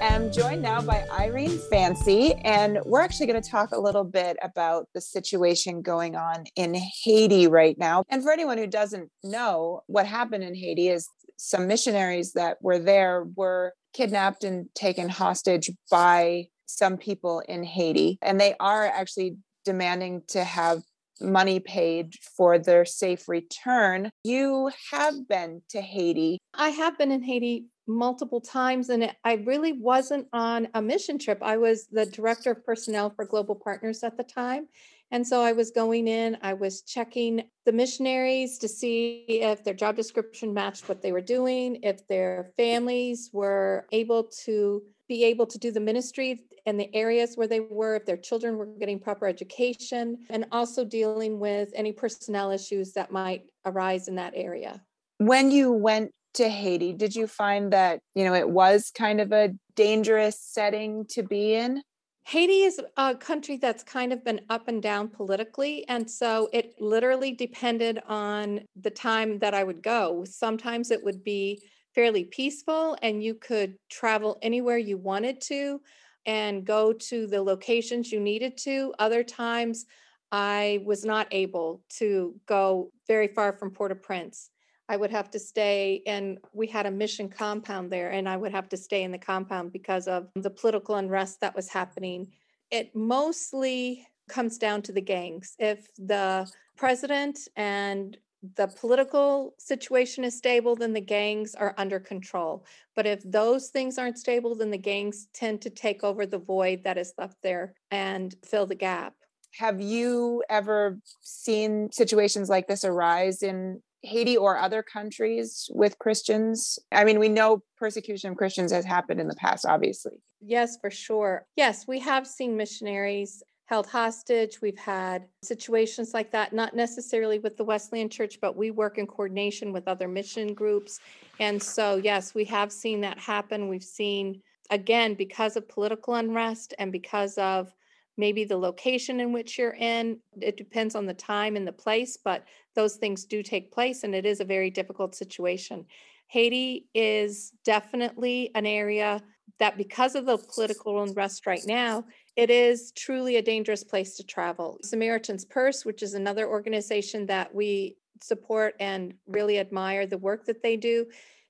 I am joined now by Irene Fancy, and we're actually going to talk a little bit about the situation going on in Haiti right now. And for anyone who doesn't know, what happened in Haiti is some missionaries that were there were kidnapped and taken hostage by some people in Haiti. And they are actually demanding to have money paid for their safe return. You have been to Haiti. I have been in Haiti multiple times, and I really wasn't on a mission trip. I was the director of personnel for Global Partners at the time. And so I was going in, I was checking the missionaries to see if their job description matched what they were doing, if their families were able to do the ministry and the areas where they were, if their children were getting proper education, and also dealing with any personnel issues that might arise in that area. When you went to Haiti, did you find that, it was kind of a dangerous setting to be in? Haiti is a country that's kind of been up and down politically. And so it literally depended on the time that I would go. Sometimes it would be fairly peaceful and you could travel anywhere you wanted to and go to the locations you needed to. Other times I was not able to go very far from Port-au-Prince. I would have to stay, and we had a mission compound there, and I would have to stay in the compound because of the political unrest that was happening. It mostly comes down to the gangs. If the president and the political situation is stable, then the gangs are under control. But if those things aren't stable, then the gangs tend to take over the void that is left there and fill the gap. Have you ever seen situations like this arise in Haiti or other countries with Christians? I mean, we know persecution of Christians has happened in the past, obviously. Yes, for sure. Yes, we have seen missionaries held hostage. We've had situations like that, not necessarily with the Wesleyan Church, but we work in coordination with other mission groups. And so, yes, we have seen that happen. We've seen, again, because of political unrest and because of maybe the location in which you're in, it depends on the time and the place, but those things do take place, and it is a very difficult situation. Haiti is definitely an area that, because of the political unrest right now, it is truly a dangerous place to travel. Samaritans Purse, which is another organization that we support and really admire the work that they do,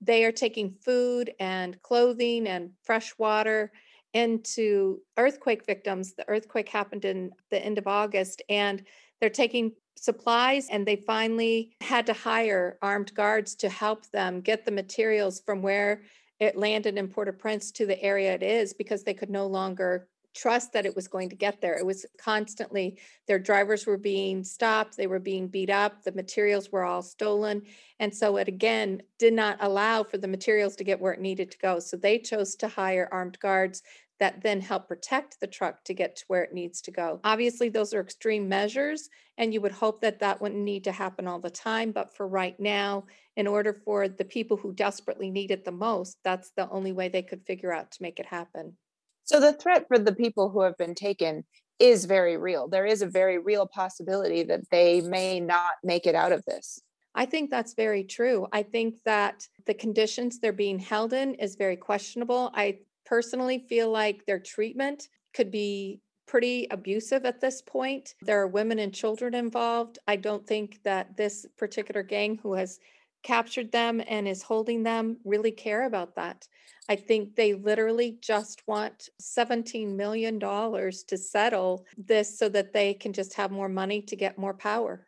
they are taking food and clothing and fresh water into earthquake victims. The earthquake happened in the end of August, and they're taking supplies, and they finally had to hire armed guards to help them get the materials from where it landed in Port-au-Prince to the area it is, because they could no longer trust that it was going to get there. It was constantly, their drivers were being stopped, they were being beat up, the materials were all stolen. And so it again did not allow for the materials to get where it needed to go. So they chose to hire armed guards that then help protect the truck to get to where it needs to go. Obviously, those are extreme measures, and you would hope that that wouldn't need to happen all the time. But for right now, in order for the people who desperately need it the most, that's the only way they could figure out to make it happen. So the threat for the people who have been taken is very real. There is a very real possibility that they may not make it out of this. I think that's very true. I think that the conditions they're being held in is very questionable. I personally feel like their treatment could be pretty abusive at this point. There are women and children involved. I don't think that this particular gang who has captured them and is holding them really care about that. I think they literally just want $17 million to settle this so that they can just have more money to get more power.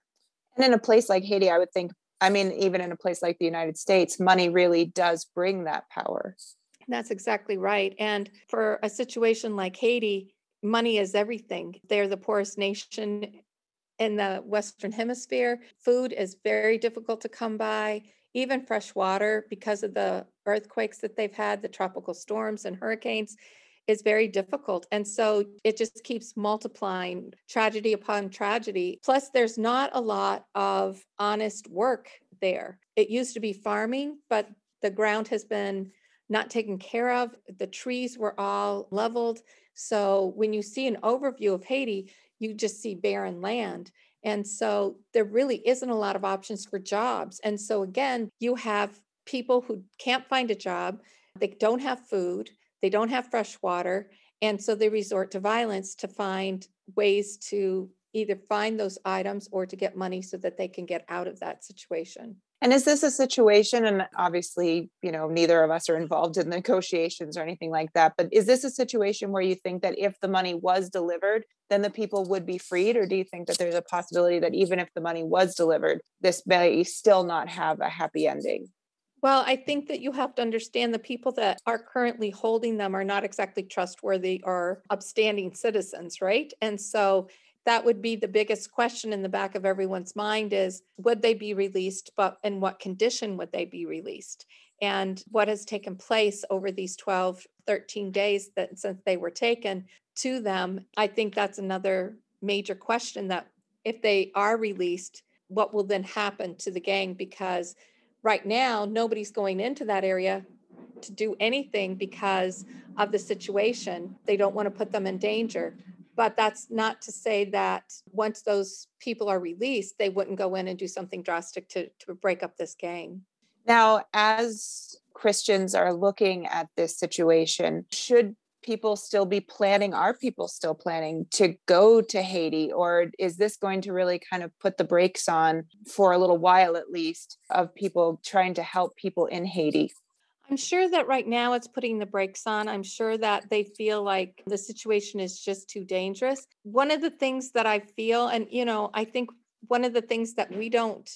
And in a place like Haiti, I would think, even in a place like the United States, money really does bring that power. That's exactly right. And for a situation like Haiti, money is everything. They're the poorest nation in the Western Hemisphere. Food is very difficult to come by, even fresh water, because of the earthquakes that they've had, the tropical storms and hurricanes, is very difficult. And so it just keeps multiplying tragedy upon tragedy. Plus, there's not a lot of honest work there. It used to be farming, but the ground has been not taken care of. The trees were all leveled. So when you see an overview of Haiti, you just see barren land. And so there really isn't a lot of options for jobs. And so again, you have people who can't find a job, they don't have food, They don't have fresh water. And so they resort to violence to find ways to either find those items or to get money so that they can get out of that situation. And is this a situation, and obviously, you know, neither of us are involved in negotiations or anything like that, but is this a situation where you think that if the money was delivered, then the people would be freed? Or do you think that there's a possibility that even if the money was delivered, this may still not have a happy ending? Well, I think that you have to understand the people that are currently holding them are not exactly trustworthy or upstanding citizens, right? And so that would be the biggest question in the back of everyone's mind is, would they be released, but in what condition would they be released? And what has taken place over these 12, 13 days that since they were taken to them, I think that's another major question that if they are released, what will then happen to the gang? Because right now, nobody's going into that area to do anything because of the situation. They don't want to put them in danger. But that's not to say that once those people are released, they wouldn't go in and do something drastic to break up this gang. Now, as Christians are looking at this situation, should people still be planning? Are people still planning to go to Haiti? Or is this going to really kind of put the brakes on for a little while, at least, of people trying to help people in Haiti? I'm sure that right now it's putting the brakes on. I'm sure that they feel like the situation is just too dangerous. One of the things that I feel, and, you know, I think one of the things that we don't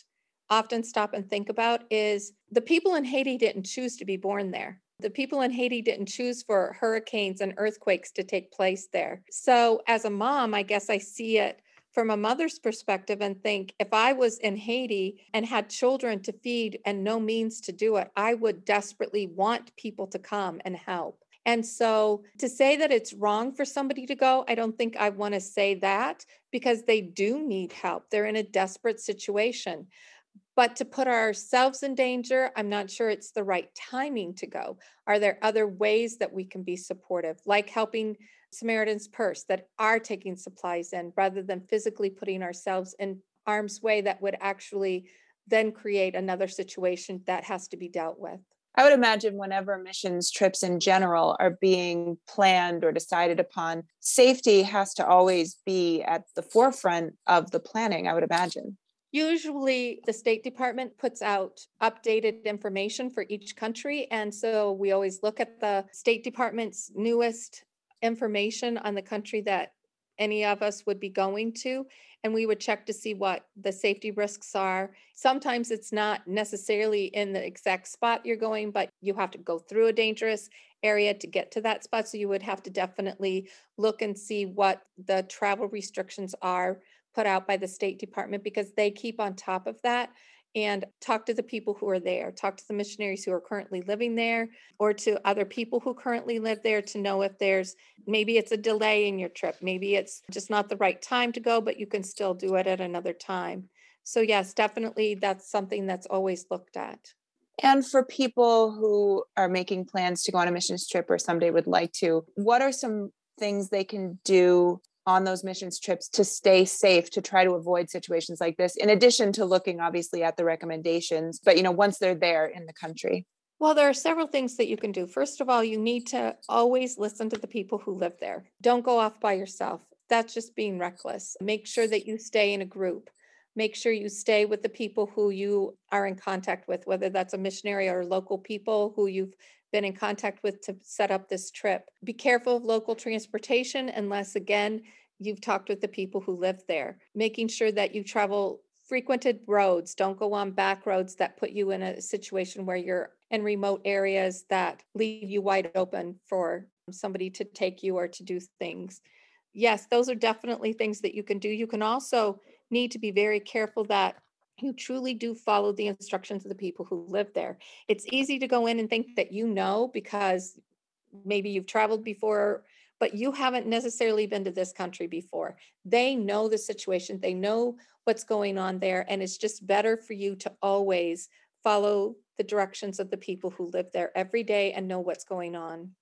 often stop and think about is the people in Haiti didn't choose to be born there. The people in Haiti didn't choose for hurricanes and earthquakes to take place there. So as a mom, I guess I see it from a mother's perspective and think, if I was in Haiti and had children to feed and no means to do it, I would desperately want people to come and help. And so to say that it's wrong for somebody to go, I don't think I want to say that because they do need help. They're in a desperate situation. But to put ourselves in danger, I'm not sure it's the right timing to go. Are there other ways that we can be supportive, like helping Samaritans Purse that are taking supplies in rather than physically putting ourselves in harm's way that would actually then create another situation that has to be dealt with? I would imagine whenever missions trips in general are being planned or decided upon, safety has to always be at the forefront of the planning, I would imagine. Usually the State Department puts out updated information for each country. And so we always look at the State Department's newest information on the country that any of us would be going to, and we would check to see what the safety risks are. Sometimes it's not necessarily in the exact spot you're going, but you have to go through a dangerous area to get to that spot. So you would have to definitely look and see what the travel restrictions are put out by the State Department, because they keep on top of that. And talk to the people who are there, talk to the missionaries who are currently living there, or to other people who currently live there to know if there's, maybe it's a delay in your trip, maybe it's just not the right time to go, but you can still do it at another time. So yes, definitely that's something that's always looked at. And for people who are making plans to go on a missions trip or someday would like to, what are some things they can do on those missions trips to stay safe, to try to avoid situations like this, in addition to looking obviously at the recommendations, but, you know, once they're there in the country? Well, there are several things that you can do. First of all, you need to always listen to the people who live there. Don't go off by yourself. That's just being reckless. Make sure that you stay in a group. Make sure you stay with the people who you are in contact with, whether that's a missionary or local people who you've been in contact with to set up this trip. Be careful of local transportation unless, again, you've talked with the people who live there. Making sure that you travel frequented roads. Don't go on back roads that put you in a situation where you're in remote areas that leave you wide open for somebody to take you or to do things. Yes, those are definitely things that you can do. You can also need to be very careful that you truly do follow the instructions of the people who live there. It's easy to go in and think that you know because maybe you've traveled before, but you haven't necessarily been to this country before. They know the situation. They know what's going on there. And it's just better for you to always follow the directions of the people who live there every day and know what's going on.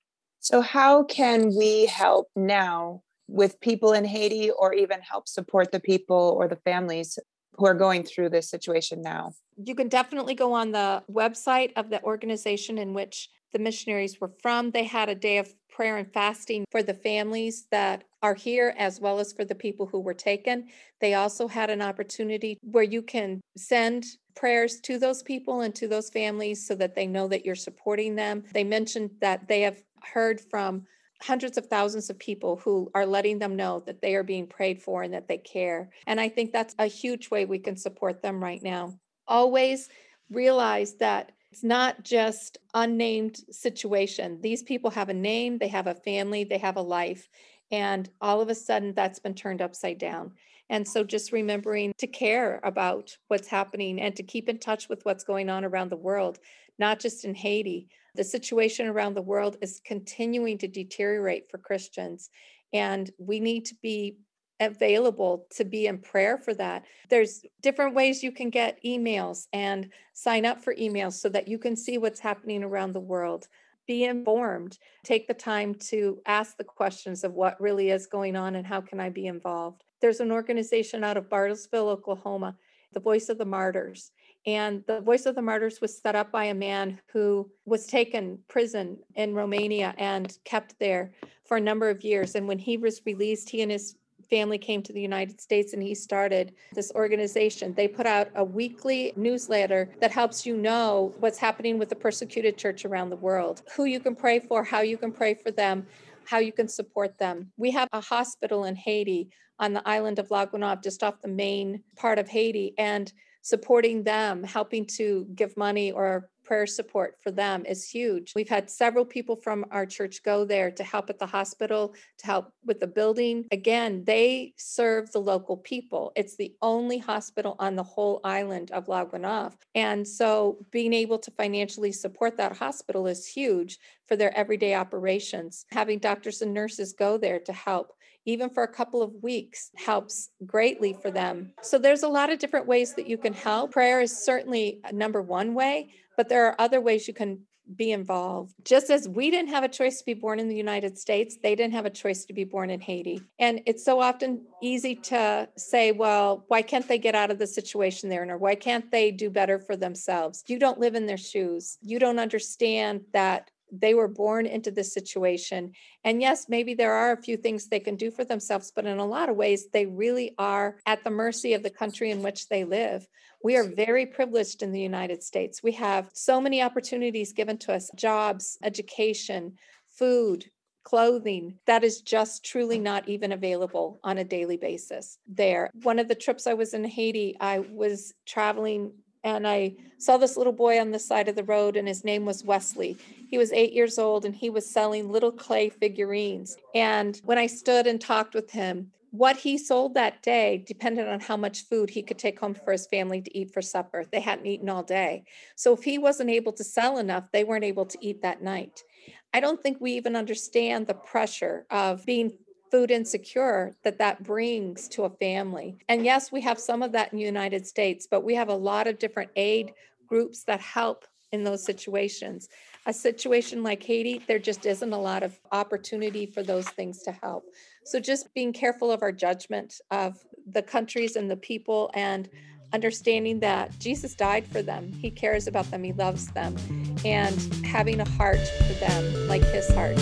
So how can we help now with people in Haiti, or even help support the people or the families who are going through this situation now? You can definitely go on the website of the organization in which the missionaries were from. They had a day of prayer and fasting for the families that are here, as well as for the people who were taken. They also had an opportunity where you can send prayers to those people and to those families so that they know that you're supporting them. They mentioned that they have heard from hundreds of thousands of people who are letting them know that they are being prayed for and that they care. And I think that's a huge way we can support them right now. Always realize that it's not just unnamed situation. These people have a name, they have a family, they have a life. And all of a sudden that's been turned upside down. And so just remembering to care about what's happening and to keep in touch with what's going on around the world, not just in Haiti. The situation around the world is continuing to deteriorate for Christians. And we need to be available to be in prayer for that. There's different ways you can get emails and sign up for emails so that you can see what's happening around the world. Be informed. Take the time to ask the questions of what really is going on and how can I be involved. There's an organization out of Bartlesville, Oklahoma, the Voice of the Martyrs. And the Voice of the Martyrs was set up by a man who was taken prison in Romania and kept there for a number of years. And when he was released, he and his family came to the United States and he started this organization. They put out a weekly newsletter that helps you know what's happening with the persecuted church around the world, who you can pray for, how you can pray for them, how you can support them. We have a hospital in Haiti on the island of Lagunov, just off the main part of Haiti, and supporting them, helping to give money or prayer support for them is huge. We've had several people from our church go there to help at the hospital, to help with the building. Again, they serve the local people. It's the only hospital on the whole island of Lagunov. And so being able to financially support that hospital is huge for their everyday operations. Having doctors and nurses go there to help, even for a couple of weeks, helps greatly for them. So there's a lot of different ways that you can help. Prayer is certainly number one way, but there are other ways you can be involved. Just as we didn't have a choice to be born in the United States, they didn't have a choice to be born in Haiti. And it's so often easy to say, well, why can't they get out of the situation they're in, or why can't they do better for themselves? You don't live in their shoes. You don't understand that they were born into this situation. And yes, maybe there are a few things they can do for themselves, but in a lot of ways, they really are at the mercy of the country in which they live. We are very privileged in the United States. We have so many opportunities given to us: jobs, education, food, clothing, that is just truly not even available on a daily basis there. One of the trips I was in Haiti, I was traveling and I saw this little boy on the side of the road, and his name was Wesley. He was 8 years old, and he was selling little clay figurines. And when I stood and talked with him, what he sold that day depended on how much food he could take home for his family to eat for supper. They hadn't eaten all day. So if he wasn't able to sell enough, they weren't able to eat that night. I don't think we even understand the pressure of being food insecure that brings to a family. And yes, we have some of that in the United States, but we have a lot of different aid groups that help in those situations. A situation like Haiti, there just isn't a lot of opportunity for those things to help. So just being careful of our judgment of the countries and the people, and understanding that Jesus died for them. He cares about them. He loves them. And having a heart for them like his heart.